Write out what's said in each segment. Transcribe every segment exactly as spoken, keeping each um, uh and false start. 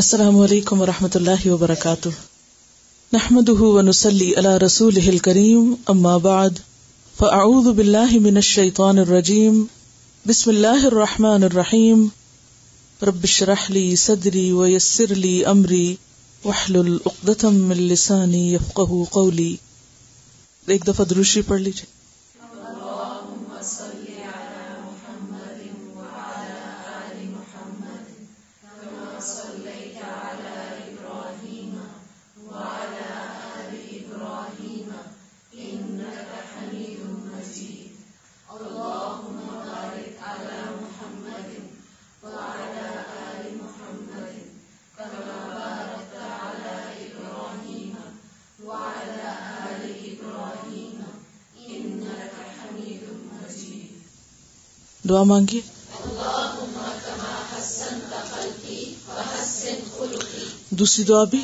السلام علیکم ورحمۃ اللہ وبرکاتہ، نحمده ونصلی علی رسولہ الکریم، اما بعد فاعوذ باللہ من الشیطان الرجیم، بسم اللہ الرحمن الرحیم، رب اشرح لی صدری ویسر لی امری واحلل عقدۃ من لسانی یفقهوا قولی۔ ایک دفعہ درود شریف پڑھ لیجیے۔ دعا مانگیے، دوسری دعا بھی۔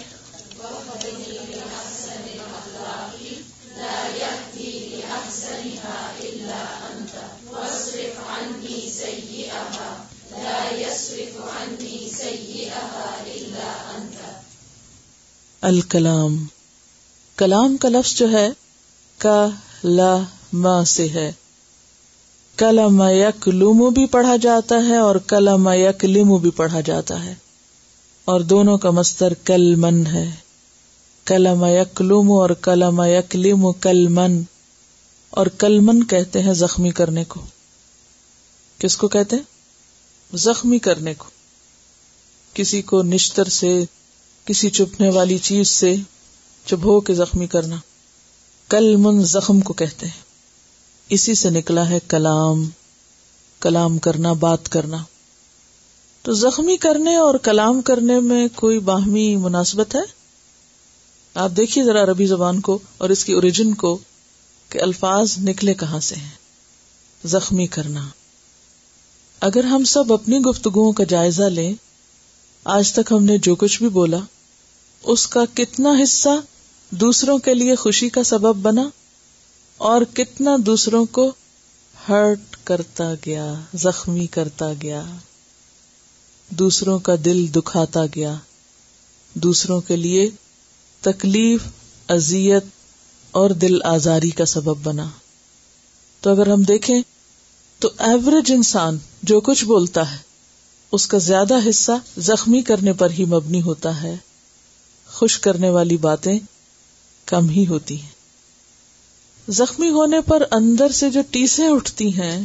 الکلام، کلام کا لفظ جو ہے کا لا ما سے ہے، کلم یکلم بھی پڑھا جاتا ہے اور کلم یکلم بھی پڑھا جاتا ہے، اور دونوں کا مصدر کلمن ہے، کلم یکلم اور کلم یکلم کلمن، اور کلمن کہتے ہیں زخمی کرنے کو۔ کس کو کہتے ہیں؟ زخمی کرنے کو، کسی کو نشتر سے، کسی چبھنے والی چیز سے چبھو کے زخمی کرنا، کلمن زخم کو کہتے ہیں، اسی سے نکلا ہے کلام، کلام کرنا، بات کرنا۔ تو زخمی کرنے اور کلام کرنے میں کوئی باہمی مناسبت ہے؟ آپ دیکھیے ذرا عربی زبان کو اور اس کی اوریجن کو کہ الفاظ نکلے کہاں سے ہیں۔ زخمی کرنا، اگر ہم سب اپنی گفتگوؤں کا جائزہ لیں، آج تک ہم نے جو کچھ بھی بولا اس کا کتنا حصہ دوسروں کے لیے خوشی کا سبب بنا اور کتنا دوسروں کو ہرٹ کرتا گیا، زخمی کرتا گیا، دوسروں کا دل دکھاتا گیا، دوسروں کے لیے تکلیف، اذیت اور دل آزاری کا سبب بنا۔ تو اگر ہم دیکھیں تو ایوریج انسان جو کچھ بولتا ہے اس کا زیادہ حصہ زخمی کرنے پر ہی مبنی ہوتا ہے، خوش کرنے والی باتیں کم ہی ہوتی ہیں۔ زخمی ہونے پر اندر سے جو ٹیسیں اٹھتی ہیں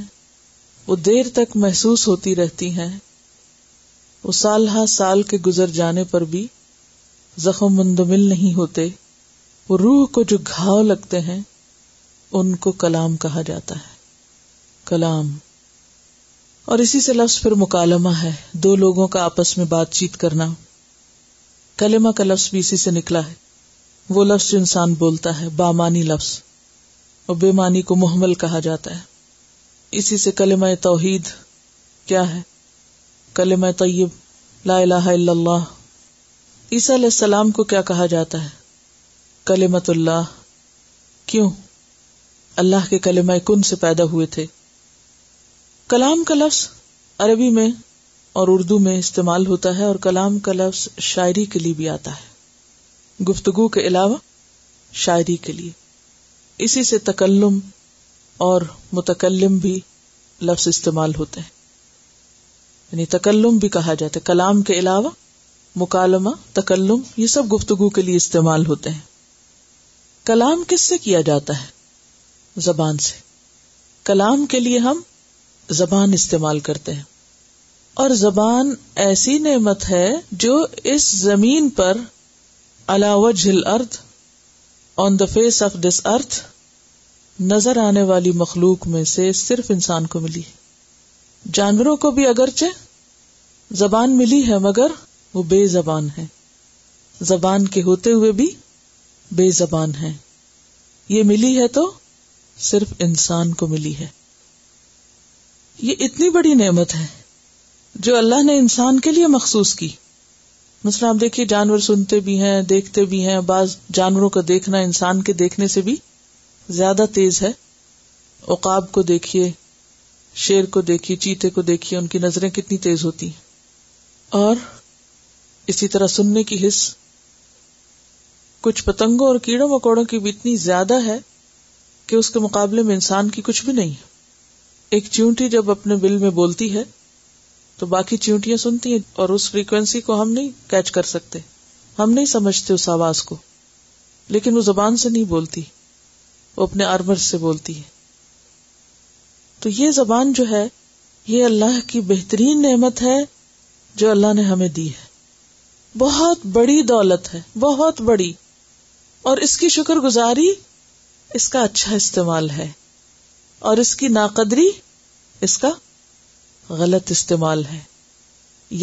وہ دیر تک محسوس ہوتی رہتی ہیں، وہ سال ہا سال کے گزر جانے پر بھی زخم مندمل نہیں ہوتے، وہ روح کو جو گھاؤ لگتے ہیں ان کو کلام کہا جاتا ہے، کلام۔ اور اسی سے لفظ پھر مکالمہ ہے، دو لوگوں کا آپس میں بات چیت کرنا۔ کلمہ کا لفظ بھی اسی سے نکلا ہے، وہ لفظ جو انسان بولتا ہے، بامانی لفظ، اور بے معنی کو محمل کہا جاتا ہے۔ اسی سے کلمہ توحید کیا ہے، کلمہ طیب، لا الہ الا اللہ۔ عیسیٰ علیہ السلام کو کیا کہا جاتا ہے؟ کلمۃ اللہ۔ کیوں؟ اللہ کے کلمہ کن سے پیدا ہوئے تھے۔ کلام کا لفظ عربی میں اور اردو میں استعمال ہوتا ہے، اور کلام کا لفظ شاعری کے لیے بھی آتا ہے، گفتگو کے علاوہ شاعری کے لیے۔ اسی سے تکلم اور متکلم بھی لفظ استعمال ہوتے ہیں، یعنی تکلم بھی کہا جاتا ہے۔ کلام کے علاوہ مکالمہ، تکلم، یہ سب گفتگو کے لیے استعمال ہوتے ہیں۔ کلام کس سے کیا جاتا ہے؟ زبان سے۔ کلام کے لیے ہم زبان استعمال کرتے ہیں، اور زبان ایسی نعمت ہے جو اس زمین پر، علی وجہ الارض، On the face of this earth، نظر آنے والی مخلوق میں سے صرف انسان کو ملی ہے۔ جانوروں کو بھی اگرچہ زبان ملی ہے مگر وہ بے زبان ہیں، زبان کے ہوتے ہوئے بھی بے زبان ہیں۔ یہ ملی ہے تو صرف انسان کو ملی ہے۔ یہ اتنی بڑی نعمت ہے جو اللہ نے انسان کے لیے مخصوص کی۔ مثلا آپ دیکھیے، جانور سنتے بھی ہیں، دیکھتے بھی ہیں، بعض جانوروں کا دیکھنا انسان کے دیکھنے سے بھی زیادہ تیز ہے۔ عقاب کو دیکھیے، شیر کو دیکھیے، چیتے کو دیکھیے، ان کی نظریں کتنی تیز ہوتی ہیں، اور اسی طرح سننے کی حس کچھ پتنگوں اور کیڑوں مکوڑوں کی بھی اتنی زیادہ ہے کہ اس کے مقابلے میں انسان کی کچھ بھی نہیں ہے. ایک چیونٹی جب اپنے بل میں بولتی ہے تو باقی چیونٹیاں سنتی ہیں اور اس فریکوینسی کو ہم نہیں کیچ کر سکتے, ہم نہیں سمجھتے اس آواز کو, لیکن وہ زبان سے نہیں بولتی, وہ اپنے آرمر سے بولتی ہے. تو یہ زبان جو ہے یہ اللہ کی بہترین نعمت ہے جو اللہ نے ہمیں دی ہے, بہت بڑی دولت ہے, بہت بڑی, اور اس کی شکر گزاری اس کا اچھا استعمال ہے اور اس کی ناقدری اس کا غلط استعمال ہے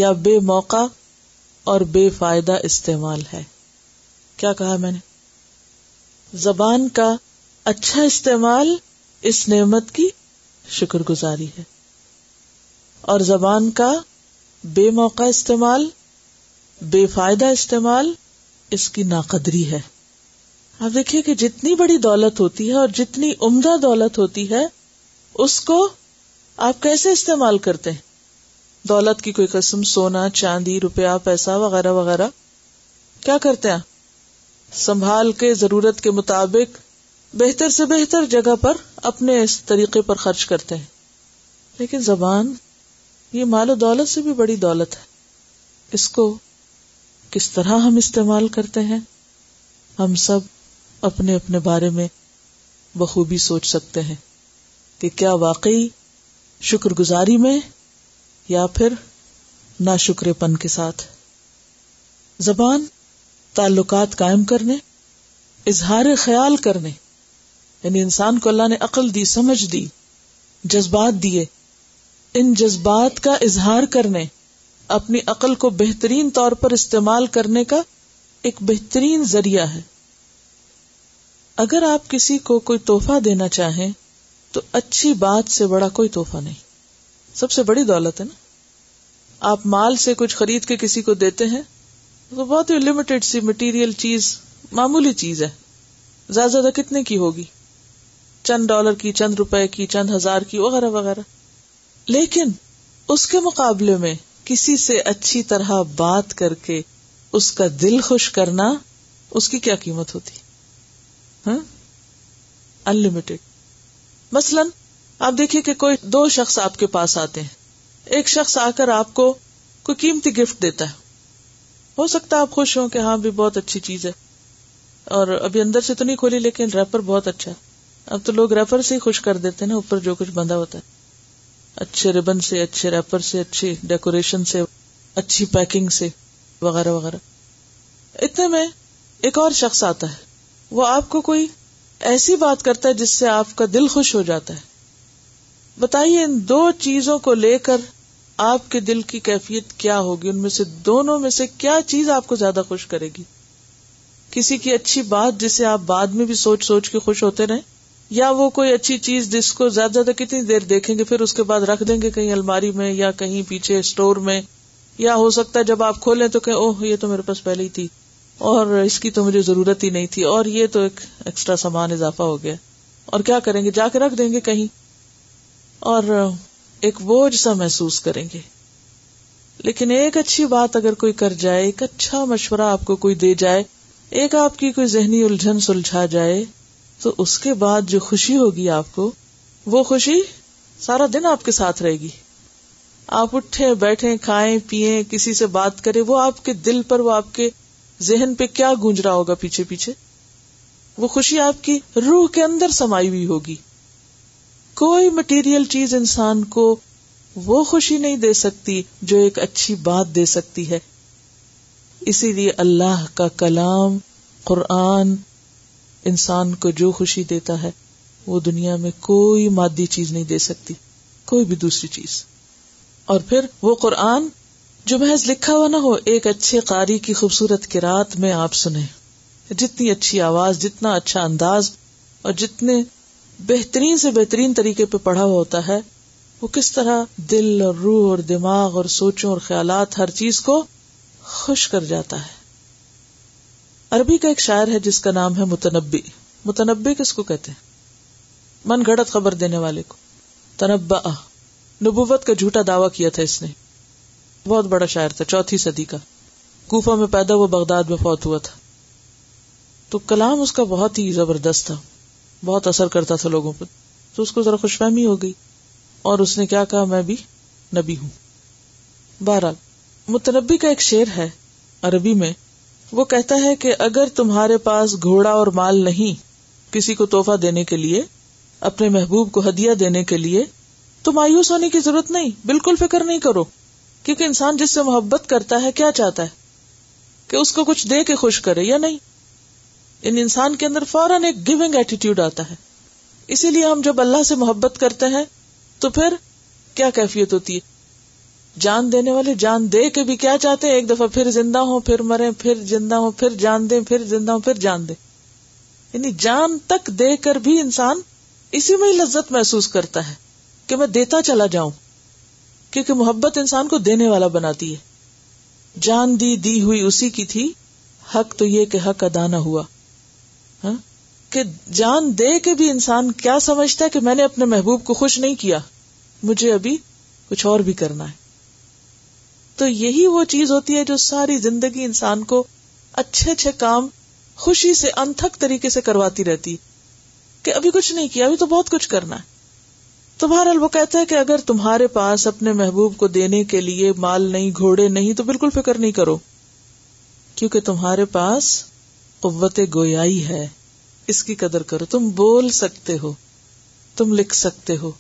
یا بے موقع اور بے فائدہ استعمال ہے. کیا کہا میں نے؟ زبان کا اچھا استعمال اس نعمت کی شکر گزاری ہے, اور زبان کا بے موقع استعمال, بے فائدہ استعمال اس کی ناقدری ہے. آپ دیکھیے کہ جتنی بڑی دولت ہوتی ہے اور جتنی عمدہ دولت ہوتی ہے اس کو آپ کیسے استعمال کرتے ہیں. دولت کی کوئی قسم, سونا, چاندی, روپیہ, پیسہ وغیرہ وغیرہ, کیا کرتے ہیں؟ سنبھال کے ضرورت کے مطابق بہتر سے بہتر جگہ پر اپنے اس طریقے پر خرچ کرتے ہیں. لیکن زبان یہ مال و دولت سے بھی بڑی دولت ہے, اس کو کس طرح ہم استعمال کرتے ہیں ہم سب اپنے اپنے بارے میں بخوبی سوچ سکتے ہیں کہ کیا واقعی شکر گزاری میں یا پھر ناشکرے پن کے ساتھ. زبان تعلقات قائم کرنے, اظہار خیال کرنے, یعنی انسان کو اللہ نے عقل دی, سمجھ دی, جذبات دیے, ان جذبات کا اظہار کرنے, اپنی عقل کو بہترین طور پر استعمال کرنے کا ایک بہترین ذریعہ ہے. اگر آپ کسی کو کوئی تحفہ دینا چاہیں تو اچھی بات سے بڑا کوئی تحفہ نہیں, سب سے بڑی دولت ہے نا. آپ مال سے کچھ خرید کے کسی کو دیتے ہیں تو بہت ہی لمیٹڈ سی مٹیریل چیز, معمولی چیز ہے, زیادہ زیادہ کتنے کی ہوگی, چند ڈالر کی, چند روپے کی, چند ہزار کی وغیرہ وغیرہ. لیکن اس کے مقابلے میں کسی سے اچھی طرح بات کر کے اس کا دل خوش کرنا, اس کی کیا قیمت ہوتی, ہاں, انلمیٹڈ. مثلاً آپ دیکھیے کہ کوئی دو شخص آپ کے پاس آتے ہیں, ایک شخص آ کر آپ کو کوئی قیمتی گفٹ دیتا ہے, ہو سکتا ہے آپ خوش ہوں کہ ہاں بھی بہت اچھی چیز ہے, اور ابھی اندر سے تو نہیں کھولی لیکن ریپر بہت اچھا ہے. اب تو لوگ ریپر سے ہی خوش کر دیتے ہیں نا, اوپر جو کچھ بندہ ہوتا ہے, اچھے ریبن سے, اچھے ریپر سے, اچھی ڈیکوریشن سے, اچھی پیکنگ سے وغیرہ وغیرہ. اتنے میں ایک اور شخص آتا ہے, وہ آپ کو کوئی ایسی بات کرتا ہے جس سے آپ کا دل خوش ہو جاتا ہے. بتائیے ان دو چیزوں کو لے کر آپ کے دل کی کیفیت کیا ہوگی, ان میں سے دونوں میں سے کیا چیز آپ کو زیادہ خوش کرے گی؟ کسی کی اچھی بات جسے آپ بعد میں بھی سوچ سوچ کے خوش ہوتے رہیں, یا وہ کوئی اچھی چیز جس کو زیادہ زیادہ کتنی دیر دیکھیں گے پھر اس کے بعد رکھ دیں گے کہیں الماری میں یا کہیں پیچھے اسٹور میں, یا ہو سکتا ہے جب آپ کھولیں تو کہیں اوہ یہ تو میرے پاس پہلے ہی تھی اور اس کی تو مجھے ضرورت ہی نہیں تھی, اور یہ تو ایک ایکسٹرا سامان اضافہ ہو گیا, اور کیا کریں گے, جا کے رکھ دیں گے کہیں اور ایک بوجھ سا محسوس کریں گے. لیکن ایک اچھی بات اگر کوئی کر جائے, ایک اچھا مشورہ آپ کو کوئی دے جائے, ایک آپ کی کوئی ذہنی الجھن سلجھا جائے, تو اس کے بعد جو خوشی ہوگی آپ کو, وہ خوشی سارا دن آپ کے ساتھ رہے گی. آپ اٹھیں, بیٹھیں, کھائیں, پیئیں, کسی سے بات کریں, وہ آپ کے دل پر, وہ آپ کے ذہن پہ کیا گونج رہا ہوگا پیچھے پیچھے, وہ خوشی آپ کی روح کے اندر سمائی ہوئی ہوگی. کوئی مٹیریل چیز انسان کو وہ خوشی نہیں دے سکتی جو ایک اچھی بات دے سکتی ہے. اسی لیے اللہ کا کلام, قرآن, انسان کو جو خوشی دیتا ہے وہ دنیا میں کوئی مادی چیز نہیں دے سکتی, کوئی بھی دوسری چیز. اور پھر وہ قرآن جو محض لکھا ہوا نہ ہو, ایک اچھے قاری کی خوبصورت قرات میں آپ سنیں, جتنی اچھی آواز, جتنا اچھا انداز اور جتنے بہترین سے بہترین طریقے پہ پڑھا ہوا ہوتا ہے, وہ کس طرح دل اور روح اور دماغ اور سوچوں اور خیالات, ہر چیز کو خوش کر جاتا ہے. عربی کا ایک شاعر ہے جس کا نام ہے متنبی. متنبی کس کو کہتے ہیں؟ من گھڑت خبر دینے والے کو. تنبا, نبوت کا جھوٹا دعویٰ کیا تھا اس نے, بہت بڑا شاعر تھا, چوتھی صدی کا. کوفہ میں پیدا ہوا، بغداد میں فوت ہوا تھا. تو کلام اس کا بہت ہی زبردست تھا، بہت اثر کرتا تھا لوگوں پر. تو اس کو ذرا خوش فہمی ہو گئی اور اس نے کیا کہا، میں بھی نبی ہوں. بہرحال متنبی کا ایک شعر ہے عربی میں، وہ کہتا ہے کہ اگر تمہارے پاس گھوڑا اور مال نہیں کسی کو تحفہ دینے کے لیے، اپنے محبوب کو ہدیہ دینے کے لیے، تو مایوس ہونے کی ضرورت نہیں، بالکل فکر نہیں کرو، کیونکہ انسان جس سے محبت کرتا ہے کیا چاہتا ہے کہ اس کو کچھ دے کے خوش کرے یا نہیں. ان انسان کے اندر فوراً ایک گیونگ ایٹیٹیوڈ آتا ہے. اسی لیے ہم جب اللہ سے محبت کرتے ہیں تو پھر کیا کیفیت ہوتی ہے. جان دینے والے جان دے کے بھی کیا چاہتے ہیں، ایک دفعہ پھر زندہ ہوں، پھر مریں، پھر زندہ ہوں، پھر جان دیں، پھر زندہ ہوں، پھر جان دیں. یعنی جان تک دے کر بھی انسان اسی میں لذت محسوس کرتا ہے کہ میں دیتا چلا جاؤں، کیونکہ محبت انسان کو دینے والا بناتی ہے. جان دی دی ہوئی اسی کی تھی، حق تو یہ کہ حق ادا نہ ہوا. ہاں؟ کہ جان دے کے بھی انسان کیا سمجھتا ہے کہ میں نے اپنے محبوب کو خوش نہیں کیا، مجھے ابھی کچھ اور بھی کرنا ہے. تو یہی وہ چیز ہوتی ہے جو ساری زندگی انسان کو اچھے اچھے کام خوشی سے انتھک طریقے سے کرواتی رہتی، کہ ابھی کچھ نہیں کیا، ابھی تو بہت کچھ کرنا ہے. تو بہرحال وہ کہتا ہے کہ اگر تمہارے پاس اپنے محبوب کو دینے کے لیے مال نہیں، گھوڑے نہیں، تو بالکل فکر نہیں کرو، کیونکہ تمہارے پاس قوت گویائی ہے، اس کی قدر کرو. تم بول سکتے ہو، تم لکھ سکتے ہو،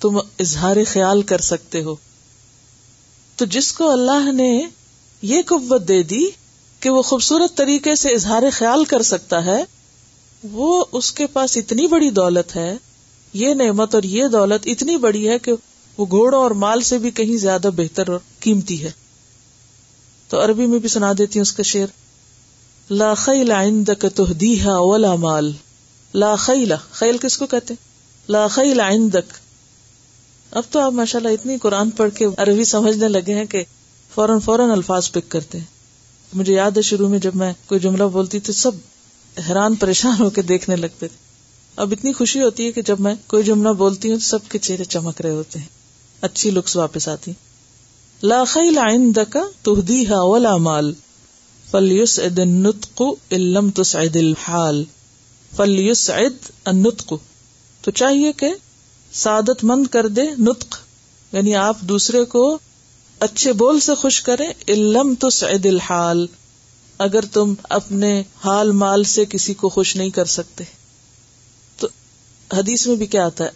تم اظہار خیال کر سکتے ہو. تو جس کو اللہ نے یہ قوت دے دی کہ وہ خوبصورت طریقے سے اظہار خیال کر سکتا ہے، وہ اس کے پاس اتنی بڑی دولت ہے، یہ نعمت اور یہ دولت اتنی بڑی ہے کہ وہ گھوڑوں اور مال سے بھی کہیں زیادہ بہتر اور قیمتی ہے. تو عربی میں بھی سنا دیتی ہوں اس کا شعر. لا خیل عندک تہدیہا ولا مال. لا خیل، خیل کس کو کہتے ہیں؟ لا خیل عندک. اب تو آپ ماشاءاللہ اتنی قرآن پڑھ کے عربی سمجھنے لگے ہیں کہ فوراً فوراً الفاظ پک کرتے ہیں. مجھے یاد ہے شروع میں جب میں کوئی جملہ بولتی تو سب حیران پریشان ہو کے دیکھنے لگتے تھے. اب اتنی خوشی ہوتی ہے کہ جب میں کوئی جملہ بولتی ہوں تو سب کے چہرے چمک رہے ہوتے ہیں، اچھی لکس واپس آتی. لا خیل عندک تہدیہا ولا مال فلیسعد النطق ان لم تسعد الحال. فلیسعد النطق، تو چاہیے کہ سعادت مند کر دے نطق، یعنی آپ دوسرے کو اچھے بول سے خوش کریں. لم تسعد الحال، اگر تم اپنے حال مال سے کسی کو خوش نہیں کر سکتے. تو حدیث میں بھی کیا آتا ہے،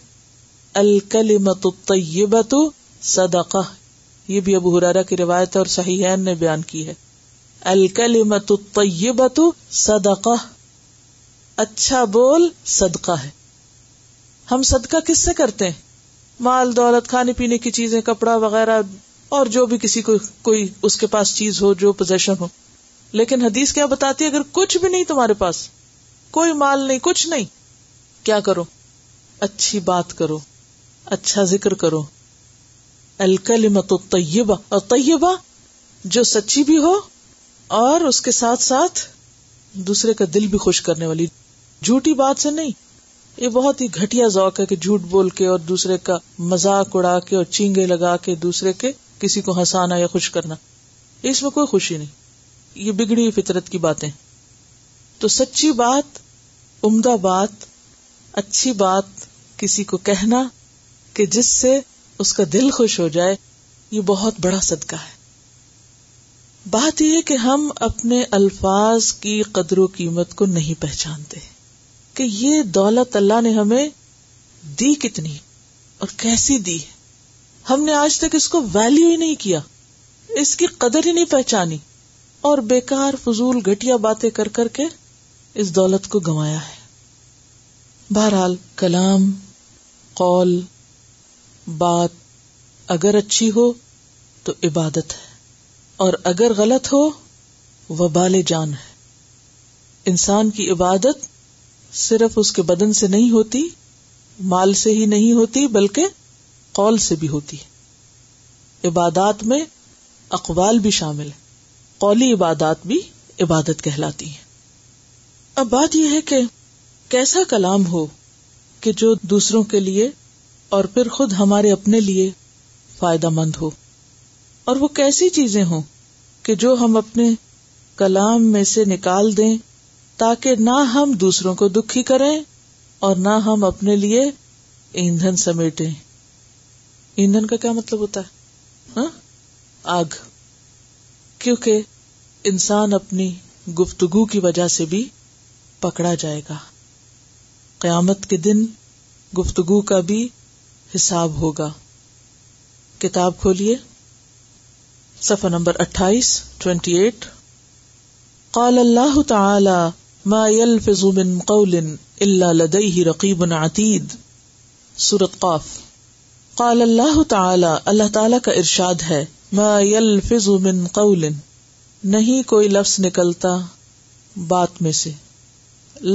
الکلمۃ الطیبۃ صدقہ. یہ بھی ابو ہریرہ کی روایت ہے اور صحیحین نے بیان کی ہے. الکلمۃ الطیبۃ صدقہ، اچھا بول صدقہ ہے. ہم صدقہ کس سے کرتے ہیں؟ مال، دولت، کھانے پینے کی چیزیں، کپڑا وغیرہ، اور جو بھی کسی کو کوئی اس کے پاس چیز ہو، جو پوزیشن ہو. لیکن حدیث کیا بتاتی ہے، اگر کچھ بھی نہیں تمہارے پاس، کوئی مال نہیں، کچھ نہیں، کیا کرو؟ اچھی بات کرو، اچھا ذکر کرو. الکلمۃ الطیبہ، اور طیبہ جو سچی بھی ہو اور اس کے ساتھ ساتھ دوسرے کا دل بھی خوش کرنے والی. جھوٹی بات سے نہیں. یہ بہت ہی گھٹیا ذوق ہے کہ جھوٹ بول کے اور دوسرے کا مذاق اڑا کے اور چینگے لگا کے دوسرے کے کسی کو ہنسانا یا خوش کرنا، اس میں کوئی خوشی نہیں. یہ بگڑی فطرت کی باتیں. تو سچی بات، عمدہ بات، اچھی بات کسی کو کہنا کہ جس سے اس کا دل خوش ہو جائے، یہ بہت بڑا صدقہ ہے. بات یہ کہ ہم اپنے الفاظ کی قدر و قیمت کو نہیں پہچانتے کہ یہ دولت اللہ نے ہمیں دی کتنی اور کیسی دی. ہم نے آج تک اس کو ویلیو ہی نہیں کیا، اس کی قدر ہی نہیں پہچانی، اور بیکار فضول گھٹیا باتیں کر کر کے اس دولت کو گنوایا ہے. بہرحال کلام، قول، بات اگر اچھی ہو تو عبادت ہے، اور اگر غلط ہو وبال جان ہے. انسان کی عبادت صرف اس کے بدن سے نہیں ہوتی، مال سے ہی نہیں ہوتی، بلکہ قول سے بھی ہوتی ہے. عبادات میں اقوال بھی شامل ہے، قولی عبادات بھی عبادت کہلاتی ہیں. اب بات یہ ہے کہ کیسا کلام ہو کہ جو دوسروں کے لیے اور پھر خود ہمارے اپنے لیے فائدہ مند ہو، اور وہ کیسی چیزیں ہوں کہ جو ہم اپنے کلام میں سے نکال دیں تاکہ نہ ہم دوسروں کو دکھی کریں اور نہ ہم اپنے لیے ایندھن سمیٹیں. ایندھن کا کیا مطلب ہوتا ہے؟ ہاں؟ آگ. کیونکہ انسان اپنی گفتگو کی وجہ سے بھی پکڑا جائے گا. قیامت کے دن گفتگو کا بھی حساب ہوگا. کتاب کھولیے صفحہ نمبر اٹھائیس ٹوینٹی ایٹ. قال اللہ تعالی ما یلفظ من قول الا لدیہ رقیب عتید. سورۃ قاف. قال اللہ تعالی، اللہ تعالی کا ارشاد ہے، ما یلفظ من قول، نہیں کوئی لفظ نکلتا بات میں سے.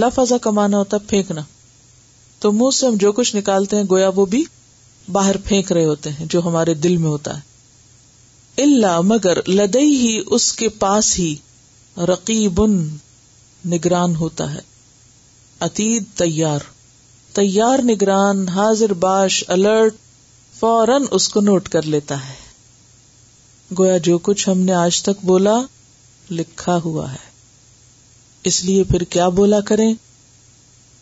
لفظ کا معنی ہوتا پھینکنا، تو منہ سے ہم جو کچھ نکالتے ہیں گویا وہ بھی باہر پھینک رہے ہوتے ہیں جو ہمارے دل میں ہوتا ہے. الا مگر، لدیہ اس کے پاس ہی، رقیب نگران ہوتا ہے، عتید تیار، تیار نگران، حاضر باش، الرٹ، فوراً اس کو نوٹ کر لیتا ہے. گویا جو کچھ ہم نے آج تک بولا لکھا ہوا ہے، اس لیے پھر کیا بولا کریں.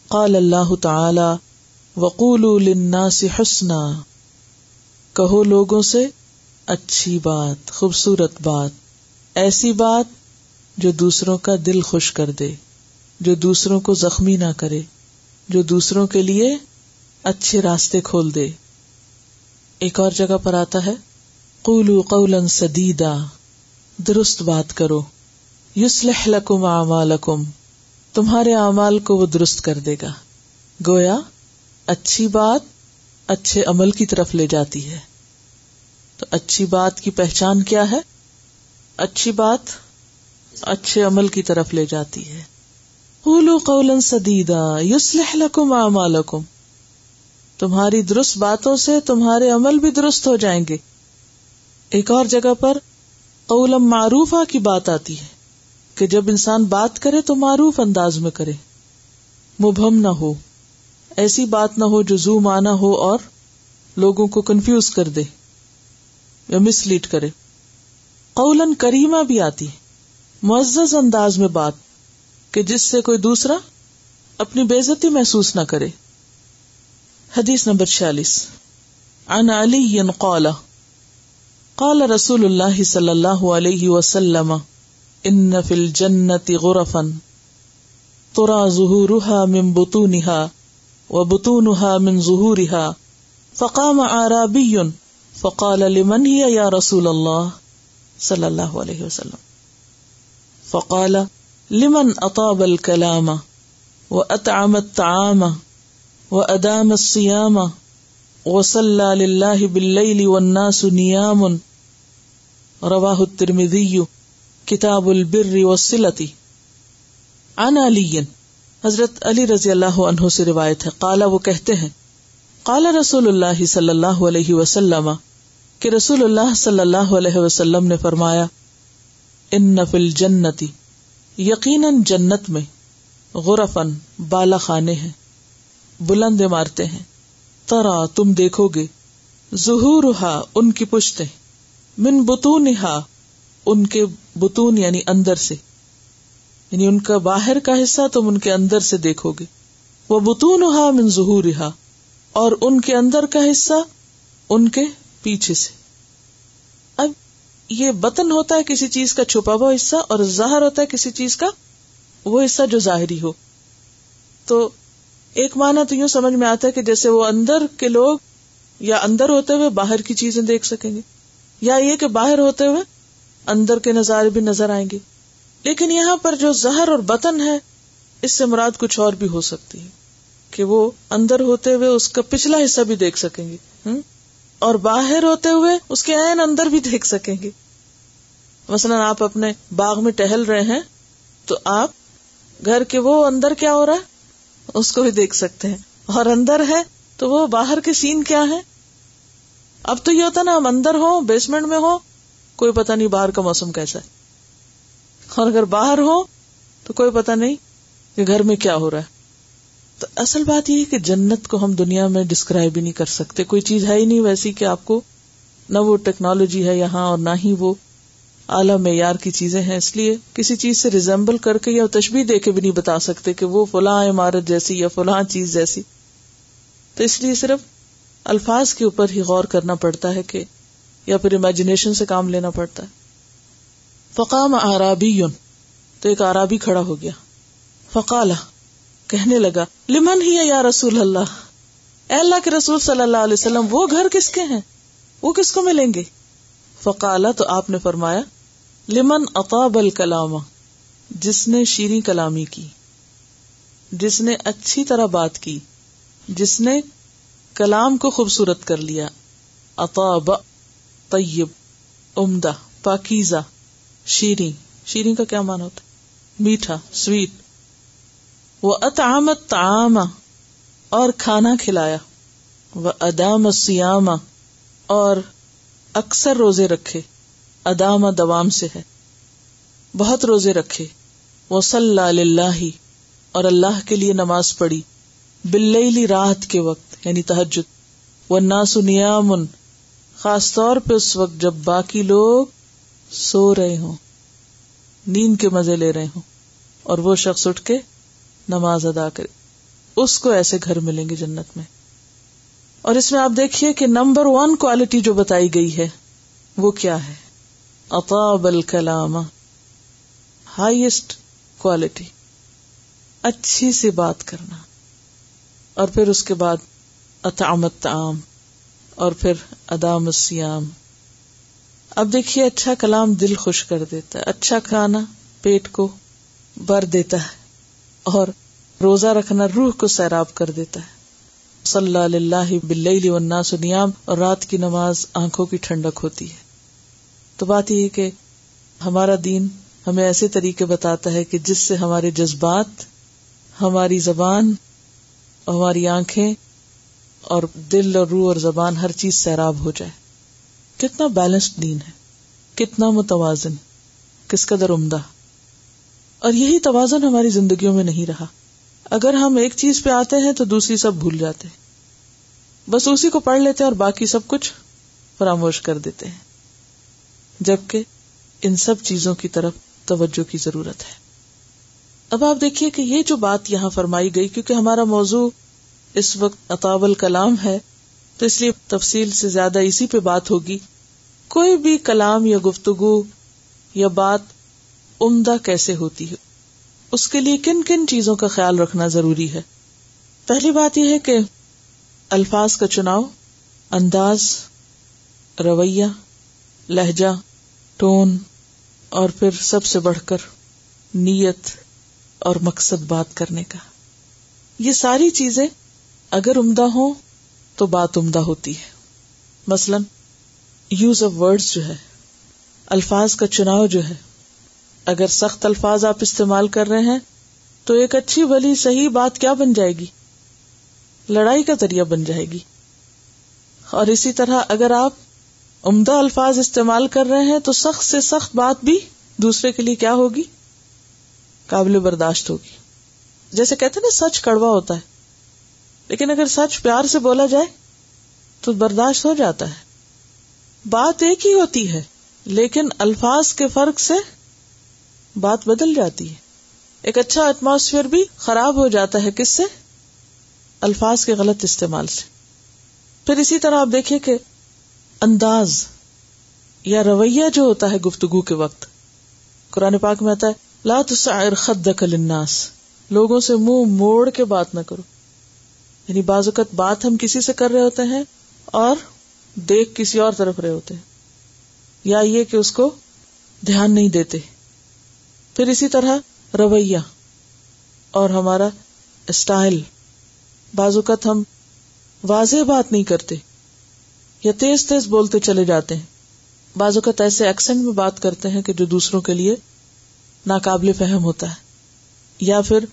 قال اللہ تعالی وقولوا للناس حسنا، کہو لوگوں سے اچھی بات، خوبصورت بات، ایسی بات جو دوسروں کا دل خوش کر دے، جو دوسروں کو زخمی نہ کرے، جو دوسروں کے لیے اچھے راستے کھول دے. ایک اور جگہ پر آتا ہے قولوا قولا سدیدا، درست بات کرو. یصلح لکم اعمالکم، تمہارے اعمال کو وہ درست کر دے گا. گویا اچھی بات اچھے عمل کی طرف لے جاتی ہے. تو اچھی بات کی پہچان کیا ہے؟ اچھی بات اچھے عمل کی طرف لے جاتی ہے. قولوا قولا سدیدا یصلح لکم اعمالکم، تمہاری درست باتوں سے تمہارے عمل بھی درست ہو جائیں گے. ایک اور جگہ پر قولا معروفہ کی بات آتی ہے کہ جب انسان بات کرے تو معروف انداز میں کرے، مبہم نہ ہو، ایسی بات نہ ہو جو زو معنی ہو اور لوگوں کو کنفیوز کر دے یا مس لیڈ کرے. قولاً کریمہ بھی آتی، معزز انداز میں بات کہ جس سے کوئی دوسرا اپنی بےعزتی محسوس نہ کرے. حدیث نمبر چھیالیس. عن علی قال قال رسول اللہ صلی اللہ علیہ وسلم ان فی الجنت غرفا ترى ظهورها من بطونها وبطونها من ظهورها، فقام اعرابی فقال لمن هي یا رسول اللہ صلی اللہ علیہ وسلم، فقال لمن اطاب الكلام واطعم الطعام وادام الصيام وصلى لله بالليل والناس نيام. رواه الترمذی کتاب البر والصلة. عن علی، حضرت علی رضی اللہ عنہ سے روایت ہے، قال، وہ کہتے ہیں، قال رسول اللہ صلی اللہ علیہ وسلم، کہ رسول اللہ صلی اللہ علیہ وسلم نے فرمایا، ان فی الجنتی، یقیناً جنت میں، غرفن، بالا خانے ہیں، بلند عمارتیں ہیں، ترا تم دیکھو گے، ظہورھا ان کی پشتیں، من بطونھا ان کے بطون یعنی اندر سے، یعنی ان کا باہر کا حصہ تم ان کے اندر سے دیکھو گے، وہ بطونھا من ظہورھا، اور ان کے اندر کا حصہ ان کے پیچھے سے. اب یہ بطن ہوتا ہے کسی چیز کا چھپا ہوا حصہ، اور ظاہر ہوتا ہے کسی چیز کا وہ حصہ جو ظاہری ہو. تو ایک معنی تو یوں سمجھ میں آتا ہے کہ جیسے وہ اندر کے لوگ یا اندر ہوتے ہوئے باہر کی چیزیں دیکھ سکیں گے، یا یہ کہ باہر ہوتے ہوئے اندر کے نظارے بھی نظر آئیں گے. لیکن یہاں پر جو ظاہر اور بطن ہے، اس سے مراد کچھ اور بھی ہو سکتی ہے، کہ وہ اندر ہوتے ہوئے اس کا پچھلا حصہ بھی دیکھ سکیں گے، اور باہر ہوتے ہوئے اس کے عین اندر بھی دیکھ سکیں گے. مثلاً آپ اپنے باغ میں ٹہل رہے ہیں، تو آپ گھر کے وہ اندر کیا ہو رہا ہے اس کو بھی دیکھ سکتے ہیں، اور اندر ہے تو وہ باہر کے سین کیا ہے. اب تو یہ ہوتا نا، ہم اندر ہوں، بیسمنٹ میں ہوں، کوئی پتہ نہیں باہر کا موسم کیسا ہے، اور اگر باہر ہو تو کوئی پتہ نہیں کہ گھر میں کیا ہو رہا ہے. تو اصل بات یہ ہے کہ جنت کو ہم دنیا میں ڈسکرائب ہی نہیں کر سکتے، کوئی چیز ہے ہی نہیں ویسی کہ آپ کو، نہ وہ ٹیکنالوجی ہے یہاں، اور نہ ہی وہ اعلیٰ معیار کی چیزیں ہیں، اس لیے کسی چیز سے ریزمبل کر کے یا تشبیہ دے کے بھی نہیں بتا سکتے کہ وہ فلاں عمارت جیسی یا فلاں چیز جیسی. تو اس لیے صرف الفاظ کے اوپر ہی غور کرنا پڑتا ہے کہ یا پھر امیجنیشن سے کام لینا پڑتا ہے. فقام اعرابی، تو ایک اعرابی کھڑا ہو گیا. فقال، کہنے لگا، لمن ہی یا رسول اللہ، اے اللہ کے رسول صلی اللہ علیہ وسلم وہ گھر کس کے ہیں، وہ کس کو ملیں گے؟ فقالا، تو آپ نے فرمایا، لمن اطاب الکلام، جس نے شیریں کلامی کی، جس نے اچھی طرح بات کی، جس نے کلام کو خوبصورت کر لیا. اطاب طیب، عمدہ، پاکیزہ. شیریں، شیریں کا کیا معنی ہوتا ہے؟ میٹھا، سویٹ. وَأَطْعَمَ الطَّعَامَ، اور کھانا کھلایا. وَأَدَامَ الصِّيَامَ، اور اکثر روزے رکھے. ادام دوام سے ہے، بہت روزے رکھے. وَصَلَّى لِلَّهِ، اور اللہ کے لیے نماز پڑھی. باللیل، رات کے وقت یعنی تہجد. وَالنَّاسُ نِيَامٌ، خاص طور پہ اس وقت جب باقی لوگ سو رہے ہوں، نیند کے مزے لے رہے ہوں، اور وہ شخص اٹھ کے نماز ادا کرے، اس کو ایسے گھر ملیں گے جنت میں. اور اس میں آپ دیکھیے کہ نمبر ون کوالٹی جو بتائی گئی ہے وہ کیا ہے؟ اطاب الکلام، ہائیسٹ کوالٹی، اچھی سی بات کرنا. اور پھر اس کے بعد اطعام الطعام، اور پھر ادام الصیام. اب دیکھیے، اچھا کلام دل خوش کر دیتا ہے، اچھا کھانا پیٹ کو بھر دیتا ہے، اور روزہ رکھنا روح کو سیراب کر دیتا ہے. صلی اللہ علیہ باللیل والناس نیام، اور رات کی نماز آنکھوں کی ٹھنڈک ہوتی ہے. تو بات یہ ہے کہ ہمارا دین ہمیں ایسے طریقے بتاتا ہے کہ جس سے ہمارے جذبات، ہماری زبان، ہماری آنکھیں اور دل اور روح اور زبان، ہر چیز سیراب ہو جائے. کتنا بیلنسڈ دین ہے، کتنا متوازن، کس قدر عمدہ. اور یہی توازن ہماری زندگیوں میں نہیں رہا. اگر ہم ایک چیز پہ آتے ہیں تو دوسری سب بھول جاتے ہیں، بس اسی کو پڑھ لیتے ہیں اور باقی سب کچھ فراموش کر دیتے ہیں، جبکہ ان سب چیزوں کی طرف توجہ کی ضرورت ہے. اب آپ دیکھیے کہ یہ جو بات یہاں فرمائی گئی، کیونکہ ہمارا موضوع اس وقت اطاب الکلام ہے، تو اس لیے تفصیل سے زیادہ اسی پہ بات ہوگی. کوئی بھی کلام یا گفتگو یا بات عمدہ کیسے ہوتی ہے، اس کے لیے کن کن چیزوں کا خیال رکھنا ضروری ہے. پہلی بات یہ ہے کہ الفاظ کا چناؤ، انداز، رویہ، لہجہ، ٹون، اور پھر سب سے بڑھ کر نیت اور مقصد بات کرنے کا. یہ ساری چیزیں اگر عمدہ ہوں تو بات عمدہ ہوتی ہے. مثلا یوز آف ورڈز جو ہے، الفاظ کا چناؤ جو ہے، اگر سخت الفاظ آپ استعمال کر رہے ہیں تو ایک اچھی بھلی صحیح بات کیا بن جائے گی؟ لڑائی کا ذریعہ بن جائے گی. اور اسی طرح اگر آپ عمدہ الفاظ استعمال کر رہے ہیں تو سخت سے سخت بات بھی دوسرے کے لیے کیا ہوگی؟ قابل برداشت ہوگی. جیسے کہتے ہیں نا، سچ کڑوا ہوتا ہے، لیکن اگر سچ پیار سے بولا جائے تو برداشت ہو جاتا ہے. بات ایک ہی ہوتی ہے لیکن الفاظ کے فرق سے بات بدل جاتی ہے. ایک اچھا ایٹماسفیئر بھی خراب ہو جاتا ہے، کس سے؟ الفاظ کے غلط استعمال سے. پھر اسی طرح آپ دیکھیں کہ انداز یا رویہ جو ہوتا ہے گفتگو کے وقت، قرآن پاک میں آتا ہے، لا تسعر خدک للناس، لوگوں سے منہ موڑ کے بات نہ کرو. یعنی بعض اوقات بات ہم کسی سے کر رہے ہوتے ہیں اور دیکھ کسی اور طرف رہے ہوتے ہیں، یا یہ کہ اس کو دھیان نہیں دیتے. پھر اسی طرح رویہ اور ہمارا اسٹائل، بعض اوقات ہم واضح بات نہیں کرتے یا تیز تیز بولتے چلے جاتے ہیں. بعض اوقات ایسے ایکسنٹ میں بات کرتے ہیں کہ جو دوسروں کے لیے ناقابل فہم ہوتا ہے، یا پھر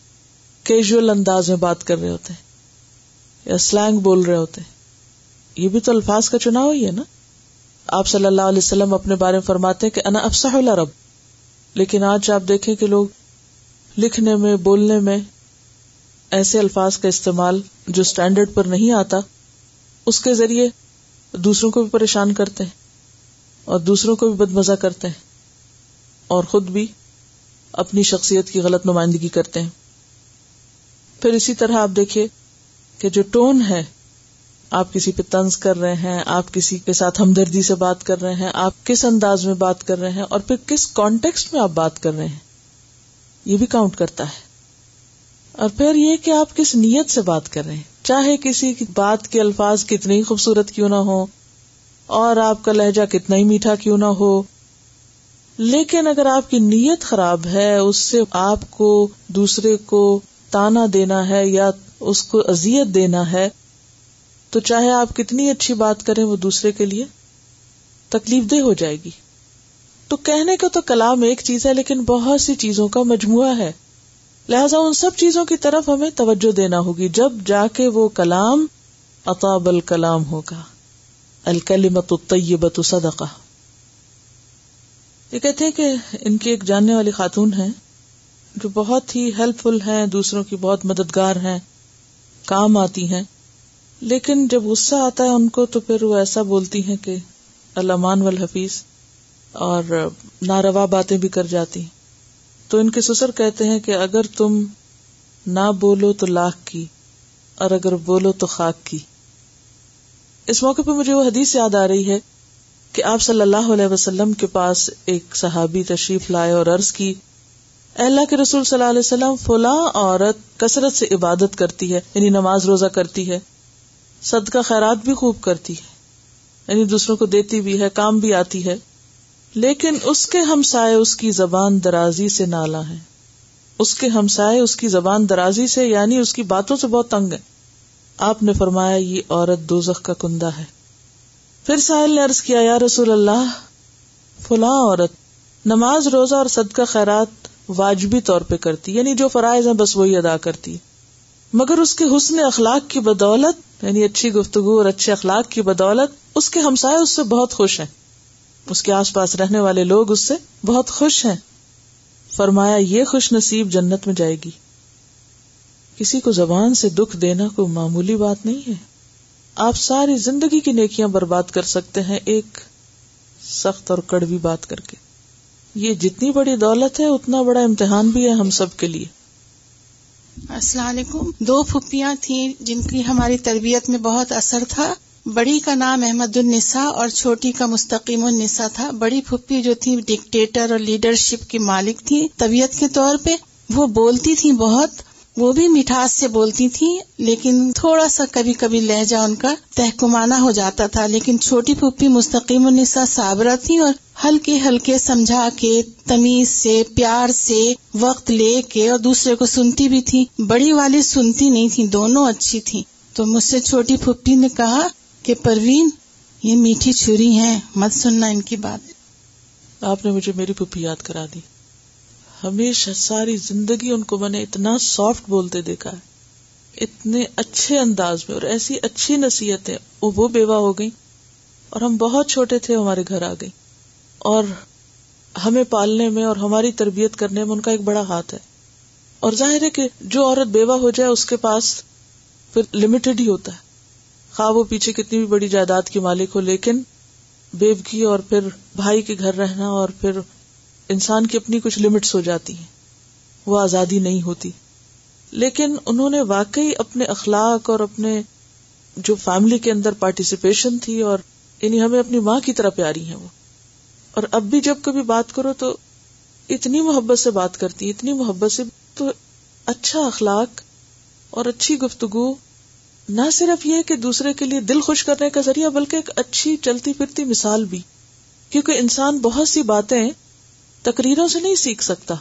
کیجول انداز میں بات کر رہے ہوتے ہیں یا سلینگ بول رہے ہوتے ہیں. یہ بھی تو الفاظ کا چناؤ ہی ہے نا. آپ صلی اللہ علیہ وسلم اپنے بارے میں فرماتے ہیں کہ انا افصح العرب، لیکن آج آپ دیکھیں کہ لوگ لکھنے میں، بولنے میں ایسے الفاظ کا استعمال جو سٹینڈرڈ پر نہیں آتا، اس کے ذریعے دوسروں کو بھی پریشان کرتے ہیں اور دوسروں کو بھی بدمزہ کرتے ہیں. اور خود بھی اپنی شخصیت کی غلط نمائندگی کرتے ہیں. پھر اسی طرح آپ دیکھیے کہ جو ٹون ہے, آپ کسی پہ طنز کر رہے ہیں, آپ کسی کے ساتھ ہمدردی سے بات کر رہے ہیں, آپ کس انداز میں بات کر رہے ہیں اور پھر کس کانٹیکسٹ میں آپ بات کر رہے ہیں, یہ بھی کاؤنٹ کرتا ہے. اور پھر یہ کہ آپ کس نیت سے بات کر رہے ہیں, چاہے کسی کی بات کے الفاظ کتنے ہی خوبصورت کیوں نہ ہوں اور آپ کا لہجہ کتنا ہی میٹھا کیوں نہ ہو, لیکن اگر آپ کی نیت خراب ہے, اس سے آپ کو دوسرے کو تانا دینا ہے یا اس کو اذیت دینا ہے, تو چاہے آپ کتنی اچھی بات کریں وہ دوسرے کے لیے تکلیف دہ ہو جائے گی. تو کہنے کا تو کلام ایک چیز ہے, لیکن بہت سی چیزوں کا مجموعہ ہے, لہذا ان سب چیزوں کی طرف ہمیں توجہ دینا ہوگی, جب جا کے وہ کلام اطاب الکلام ہوگا. الکلمۃ الطیبۃ صدقہ. یہ کہتے ہیں کہ ان کی ایک جاننے والی خاتون ہیں جو بہت ہی ہیلپ فل ہیں, دوسروں کی بہت مددگار ہیں, کام آتی ہیں, لیکن جب غصہ آتا ہے ان کو تو پھر وہ ایسا بولتی ہیں کہ الامان والحفیظ, اور ناروا باتیں بھی کر جاتی. تو ان کے سسر کہتے ہیں کہ اگر تم نہ بولو تو لاکھ کی, اور اگر بولو تو خاک کی. اس موقع پہ مجھے وہ حدیث یاد آ رہی ہے کہ آپ صلی اللہ علیہ وسلم کے پاس ایک صحابی تشریف لائے اور عرض کی, اے اللہ کے رسول صلی اللہ علیہ وسلم, فلاں عورت کثرت سے عبادت کرتی ہے, یعنی نماز روزہ کرتی ہے, صدقہ خیرات بھی خوب کرتی ہے, یعنی دوسروں کو دیتی بھی ہے, کام بھی آتی ہے, لیکن اس کے ہمسائے اس کی زبان درازی سے نالاں ہیں. اس کے ہمسائے اس کی زبان درازی سے, یعنی اس کی باتوں سے بہت تنگ ہیں. آپ نے فرمایا, یہ عورت دوزخ کا کندہ ہے. پھر سائل نے عرض کیا, یا رسول اللہ, فلاں عورت نماز روزہ اور صدقہ خیرات واجبی طور پہ کرتی, یعنی جو فرائض ہیں بس وہی ادا کرتی, مگر اس کے حسن اخلاق کی بدولت, یعنی اچھی گفتگو اور اچھے اخلاق کی بدولت, اس کے ہمسائے اس سے بہت خوش ہیں, اس کے آس پاس رہنے والے لوگ اس سے بہت خوش ہیں. فرمایا, یہ خوش نصیب جنت میں جائے گی. کسی کو زبان سے دکھ دینا کوئی معمولی بات نہیں ہے. آپ ساری زندگی کی نیکیاں برباد کر سکتے ہیں ایک سخت اور کڑوی بات کر کے. یہ جتنی بڑی دولت ہے اتنا بڑا امتحان بھی ہے ہم سب کے لیے. السلام علیکم. دو پھپھیاں تھیں جن کی ہماری تربیت میں بہت اثر تھا. بڑی کا نام احمد النساء اور چھوٹی کا مستقیم النساء تھا. بڑی پھپھی جو تھی ڈکٹیٹر اور لیڈرشپ کی مالک تھی طبیعت کے طور پہ. وہ بولتی تھی بہت, وہ بھی مٹھاس سے بولتی تھیں, لیکن تھوڑا سا کبھی کبھی لہجہ ان کا تحکمانہ ہو جاتا تھا. لیکن چھوٹی پھوپھی مستقیم النساء صابرہ تھی, اور ہلکے ہلکے سمجھا کے, تمیز سے, پیار سے وقت لے کے, اور دوسرے کو سنتی بھی تھی. بڑی والی سنتی نہیں تھی, دونوں اچھی تھی. تو مجھ سے چھوٹی پھوپھی نے کہا کہ پروین, یہ میٹھی چھری ہیں, مت سننا ان کی بات. آپ نے مجھے میری پھوپھی یاد کرا دی. ہمیشہ ساری زندگی ان کو میں نے اتنا سافٹ بولتے دیکھا ہے, اتنے اچھے انداز میں, اور ایسی اچھی نصیحتیں. وہ بیوہ ہو گئی اور ہم بہت چھوٹے تھے, ہمارے گھر آ گئی, اور ہمیں پالنے میں اور ہماری تربیت کرنے میں ان کا ایک بڑا ہاتھ ہے. اور ظاہر ہے کہ جو عورت بیوہ ہو جائے اس کے پاس پھر لمیٹڈ ہی ہوتا ہے, خواہ وہ پیچھے کتنی بھی بڑی جائیداد کی مالک ہو, لیکن بیوگی اور پھر بھائی کے گھر رہنا, اور پھر انسان کی اپنی کچھ لمٹس ہو جاتی ہیں, وہ آزادی نہیں ہوتی. لیکن انہوں نے واقعی اپنے اخلاق اور اپنے جو فیملی کے اندر پارٹیسپیشن تھی, اور یعنی ہمیں اپنی ماں کی طرح پیاری ہیں وہ. اور اب بھی جب کبھی بات کرو تو اتنی محبت سے بات کرتی, اتنی محبت سے. تو اچھا اخلاق اور اچھی گفتگو نہ صرف یہ کہ دوسرے کے لیے دل خوش کرنے کا ذریعہ, بلکہ ایک اچھی چلتی پھرتی مثال بھی. کیونکہ انسان بہت سی باتیں تقریروں سے نہیں سیکھ سکتا,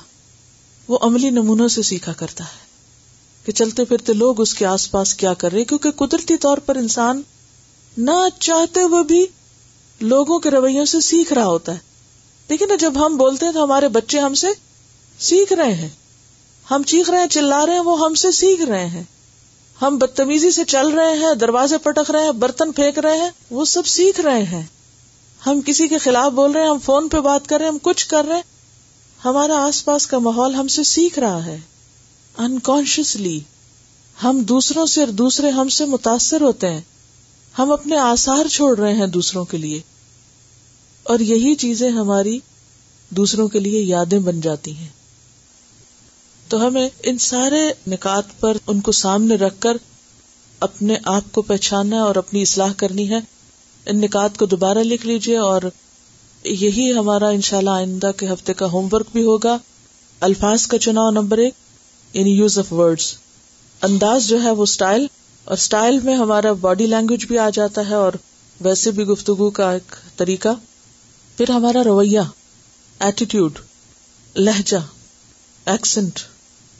وہ عملی نمونوں سے سیکھا کرتا ہے کہ چلتے پھرتے لوگ اس کے آس پاس کیا کر رہے, کیونکہ قدرتی طور پر انسان نہ چاہتے ہوئے بھی لوگوں کے رویوں سے سیکھ رہا ہوتا ہے. لیکن جب ہم بولتے ہیں تو ہمارے بچے ہم سے سیکھ رہے ہیں, ہم چیخ رہے ہیں, چلا رہے ہیں, وہ ہم سے سیکھ رہے ہیں. ہم بدتمیزی سے چل رہے ہیں, دروازے پٹک رہے ہیں, برتن پھینک رہے ہیں, وہ سب سیکھ رہے ہیں. ہم کسی کے خلاف بول رہے ہیں, ہم فون پہ بات کر رہے ہیں, ہم کچھ کر رہے ہیں, ہمارا آس پاس کا ماحول ہم سے سیکھ رہا ہے. انکانشیسلی ہم دوسروں سے, اور دوسرے ہم سے متاثر ہوتے ہیں. ہم اپنے آثار چھوڑ رہے ہیں دوسروں کے لیے, اور یہی چیزیں ہماری دوسروں کے لیے یادیں بن جاتی ہیں. تو ہمیں ان سارے نکات پر ان کو سامنے رکھ کر اپنے آپ کو پہچاننا ہے اور اپنی اصلاح کرنی ہے. ان نکات کو دوبارہ لکھ لیجئے اور یہی ہمارا انشاءاللہ آئندہ کے ہفتے کا ہوم ورک بھی ہوگا. الفاظ کا چناؤ نمبر ایک یعنی یوز آف ورڈز, انداز جو ہے وہ سٹائل, اور سٹائل میں ہمارا باڈی لینگویج بھی آ جاتا ہے اور ویسے بھی گفتگو کا ایک طریقہ. پھر ہمارا رویہ, ایٹیٹیوڈ, لہجہ, ایکسنٹ,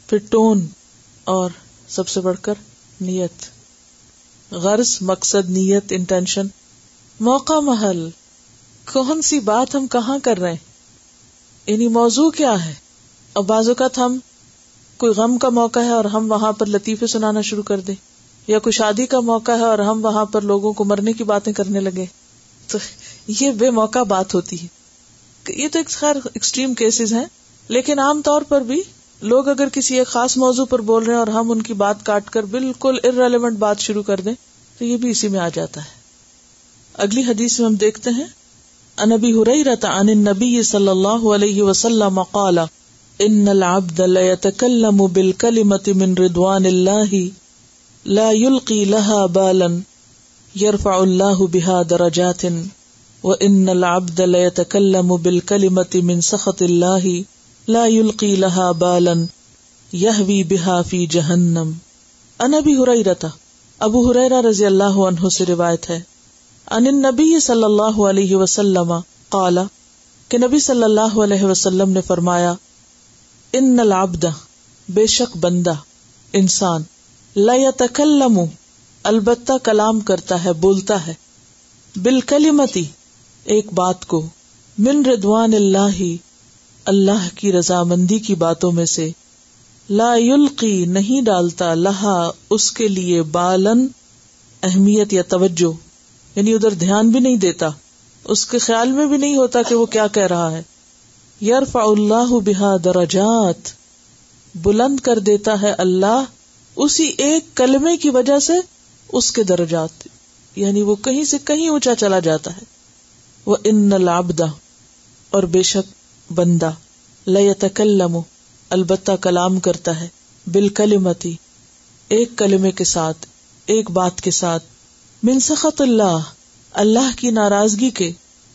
پھر ٹون, اور سب سے بڑھ کر نیت, غرض, مقصد, نیت, انٹینشن, موقع, محل, کون سی بات ہم کہاں کر رہے ہیں, یعنی موضوع کیا ہے. اور بعض اوقات ہم کوئی غم کا موقع ہے اور ہم وہاں پر لطیفے سنانا شروع کر دیں, یا کوئی شادی کا موقع ہے اور ہم وہاں پر لوگوں کو مرنے کی باتیں کرنے لگے, تو یہ بے موقع بات ہوتی ہے. یہ تو خیر ایکسٹریم کیسز ہیں, لیکن عام طور پر بھی لوگ اگر کسی ایک خاص موضوع پر بول رہے ہیں اور ہم ان کی بات کاٹ کر بالکل ارریلیونٹ بات شروع کر دیں, تو یہ بھی اسی میں آ جاتا ہے. اگلی حدیث میں ہم دیکھتے ہیں, عن ابی ہریرہ عن النبی صلی اللہ علیہ وسلم قال ان العبد لیتکلم بالکلمۃ من رضوان اللہ لا يلقي لها بالا يرفع الله بها درجات وان العبد ليتكلم بالكلمه من سخط الله لا يلقي لها بالا يهوي بها في جهنم. عن ابي هريره, ابو هريره رضی اللہ عنہ سے روایت ہے, عن النبي صلی اللہ علیہ وسلم قال کہ نبی صلی اللہ علیہ وسلم نے فرمایا, ان العبد بے شک بندہ انسان, لا یتکلم البتہ کلام کرتا ہے, بولتا ہے, بالکلمتی ایک بات کو, من رضوان اللہ اللہ کی رضامندی کی باتوں میں سے, لا یلقی نہیں ڈالتا, لہا اس کے لیے, بالن اہمیت یا توجہ, یعنی ادھر دھیان بھی نہیں دیتا, اس کے خیال میں بھی نہیں ہوتا کہ وہ کیا کہہ رہا ہے, یرفع اللہ بہا درجات بلند کر دیتا ہے اللہ اسی ایک کلمے کی وجہ سے اس کے درجات, یعنی وہ کہیں سے کہیں اونچا چلا جاتا ہے. وَإِنَّ الْعَبْدَ اور بے شک بندہ, لَيَتَكَلَّمُ البتہ کلام کرتا ہے, بالکلمتی ایک کلمے کے ساتھ, ایک بات کے ساتھ, من سخط اللہ اللہ کی ناراضگی کے,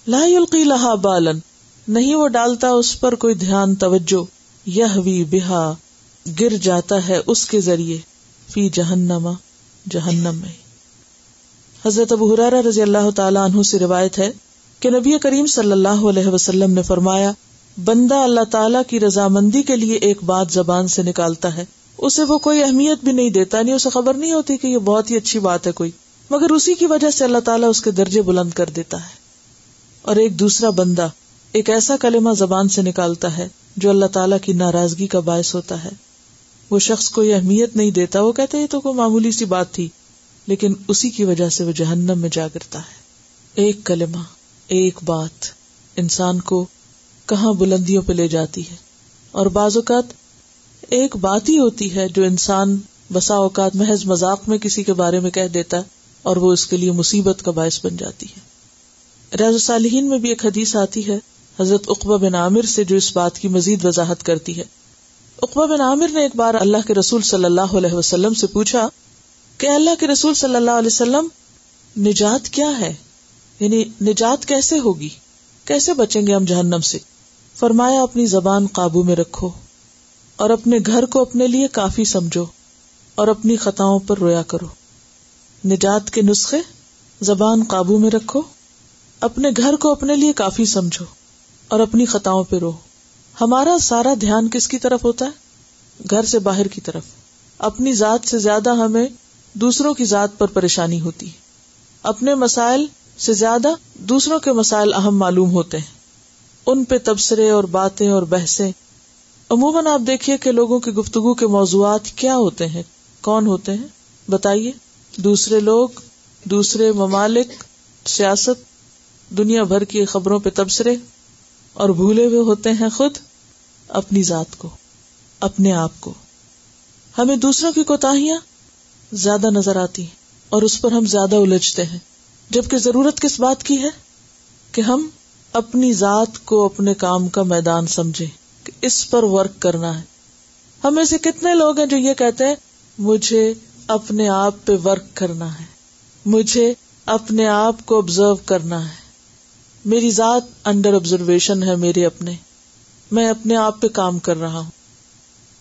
لا یلقی لہا بالن نہیں وہ ڈالتا اس پر کوئی دھیان توجہ, یہوی بہا گر جاتا ہے اس کے ذریعے, فی جہنما جہنم میں. حضرت ابو ہریرہ رضی اللہ تعالیٰ عنہ سے روایت ہے کہ نبی کریم صلی اللہ علیہ وسلم نے فرمایا, بندہ اللہ تعالیٰ کی رضامندی کے لیے ایک بات زبان سے نکالتا ہے, اسے وہ کوئی اہمیت بھی نہیں دیتا, نہیں اسے خبر نہیں ہوتی کہ یہ بہت ہی اچھی بات ہے کوئی, مگر اسی کی وجہ سے اللہ تعالیٰ اس کے درجے بلند کر دیتا ہے. اور ایک دوسرا بندہ ایک ایسا کلمہ زبان سے نکالتا ہے جو اللہ تعالیٰ کی ناراضگی کا باعث ہوتا ہے. وہ شخص کو یہ اہمیت نہیں دیتا, وہ کہتا ہے یہ تو کوئی معمولی سی بات تھی, لیکن اسی کی وجہ سے وہ جہنم میں جا گرتا ہے. ایک کلمہ, ایک بات انسان کو کہاں بلندیوں پہ لے جاتی ہے. اور بعض اوقات ایک بات ہی ہوتی ہے جو انسان بسا اوقات محض مذاق میں کسی کے بارے میں کہہ دیتا ہے, اور وہ اس کے لیے مصیبت کا باعث بن جاتی ہے. ریاض الصالحین میں بھی ایک حدیث آتی ہے حضرت عقبہ بن عامر سے جو اس بات کی مزید وضاحت کرتی ہے. عقبہ بن عامر نے ایک بار اللہ کے رسول صلی اللہ علیہ وسلم سے پوچھا کہ اللہ کے رسول صلی اللہ علیہ وسلم نجات کیا ہے, یعنی نجات کیسے ہوگی, کیسے بچیں گے ہم جہنم سے. فرمایا, اپنی زبان قابو میں رکھو اور اپنے گھر کو اپنے لیے کافی سمجھو اور اپنی خطاؤں پر رویا کرو. نجات کے نسخے, زبان قابو میں رکھو, اپنے گھر کو اپنے لیے کافی سمجھو اور اپنی خطاؤں پہ رو. ہمارا سارا دھیان کس کی طرف ہوتا ہے؟ گھر سے باہر کی طرف. اپنی ذات سے زیادہ ہمیں دوسروں کی ذات پر پریشانی ہوتی ہے, اپنے مسائل سے زیادہ دوسروں کے مسائل اہم معلوم ہوتے ہیں, ان پہ تبصرے اور باتیں اور بحثیں. عموماً آپ دیکھیے کہ لوگوں کی گفتگو کے موضوعات کیا ہوتے ہیں, کون ہوتے ہیں, بتائیے؟ دوسرے لوگ, دوسرے ممالک, سیاست, دنیا بھر کی خبروں پہ تبصرے, اور بھولے ہوئے ہوتے ہیں خود اپنی ذات کو, اپنے آپ کو. ہمیں دوسروں کی کوتاہیاں زیادہ نظر آتی ہیں اور اس پر ہم زیادہ الجھتے ہیں, جبکہ ضرورت کس بات کی ہے کہ ہم اپنی ذات کو اپنے کام کا میدان سمجھیں کہ اس پر ورک کرنا ہے. ہم میں سے کتنے لوگ ہیں جو یہ کہتے ہیں مجھے اپنے آپ پہ ورک کرنا ہے، مجھے اپنے آپ کو آبزرو کرنا ہے، میری ذات انڈر آبزرویشن ہے، میرے اپنے میں اپنے آپ پہ کام کر رہا ہوں،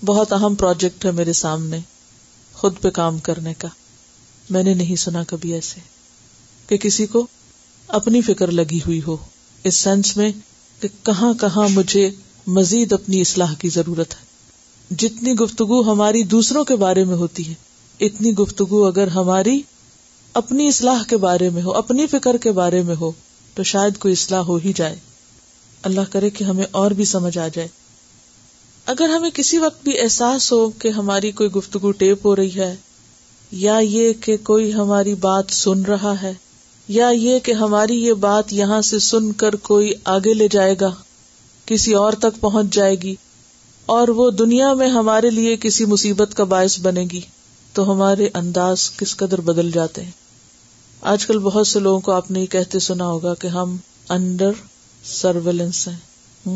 بہت اہم پروجیکٹ ہے میرے سامنے خود پہ کام کرنے کا. میں نے نہیں سنا کبھی ایسے کہ کسی کو اپنی فکر لگی ہوئی ہو، اس سینس میں کہ کہاں کہاں مجھے مزید اپنی اصلاح کی ضرورت ہے. جتنی گفتگو ہماری دوسروں کے بارے میں ہوتی ہے، اتنی گفتگو اگر ہماری اپنی اصلاح کے بارے میں ہو، اپنی فکر کے بارے میں ہو، تو شاید کوئی اصلاح ہو ہی جائے. اللہ کرے کہ ہمیں اور بھی سمجھ آ جائے. اگر ہمیں کسی وقت بھی احساس ہو کہ ہماری کوئی گفتگو ٹیپ ہو رہی ہے، یا یہ کہ کوئی ہماری بات سن رہا ہے، یا یہ کہ ہماری یہ بات یہاں سے سن کر کوئی آگے لے جائے گا، کسی اور تک پہنچ جائے گی اور وہ دنیا میں ہمارے لیے کسی مصیبت کا باعث بنے گی، تو ہمارے انداز کس قدر بدل جاتے ہیں. آج کل بہت سے لوگوں کو آپ نے یہ کہتے سنا ہوگا کہ ہم انڈر سرویلنس ہیں،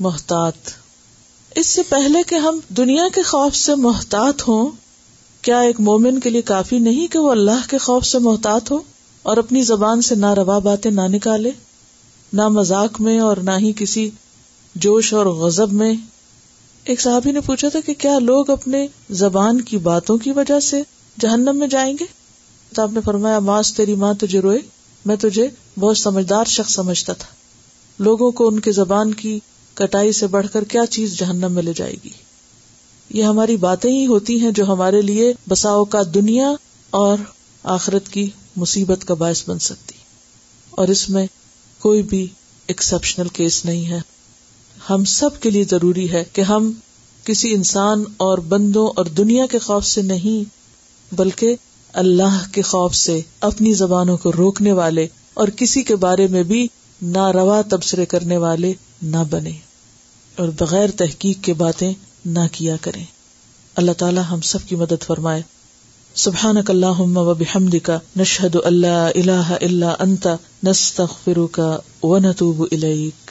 محتاط. اس سے پہلے کہ ہم دنیا کے خوف سے محتاط ہوں، کیا ایک مومن کے لیے کافی نہیں کہ وہ اللہ کے خوف سے محتاط ہو اور اپنی زبان سے نہ روا باتیں نہ نکالے، نہ مذاق میں اور نہ ہی کسی جوش اور غضب میں؟ ایک صحابی نے پوچھا تھا کہ کیا لوگ اپنے زبان کی باتوں کی وجہ سے جہنم میں جائیں گے؟ تو آپ نے فرمایا، ماس تیری ماں تجھے روئے، میں تجھے بہت سمجھدار شخص سمجھتا تھا. لوگوں کو ان کے زبان کی کٹائی سے بڑھ کر کیا چیز جہنم میں لے جائے گی؟ یہ ہماری باتیں ہی ہوتی ہیں جو ہمارے لیے بسا اوقات دنیا اور آخرت کی مصیبت کا باعث بن سکتی، اور اس میں کوئی بھی ایکسپشنل کیس نہیں ہے. ہم سب کے لیے ضروری ہے کہ ہم کسی انسان اور بندوں اور دنیا کے خوف سے نہیں، بلکہ اللہ کے خوف سے اپنی زبانوں کو روکنے والے اور کسی کے بارے میں بھی ناروا تبصرے کرنے والے نہ بنے، اور بغیر تحقیق کے باتیں نہ کیا کریں. اللہ تعالی ہم سب کی مدد فرمائے. سبحانک اللہم و بحمدک، نشہد ان لا الہ الا انت، نستغفرک و نتوب الیک.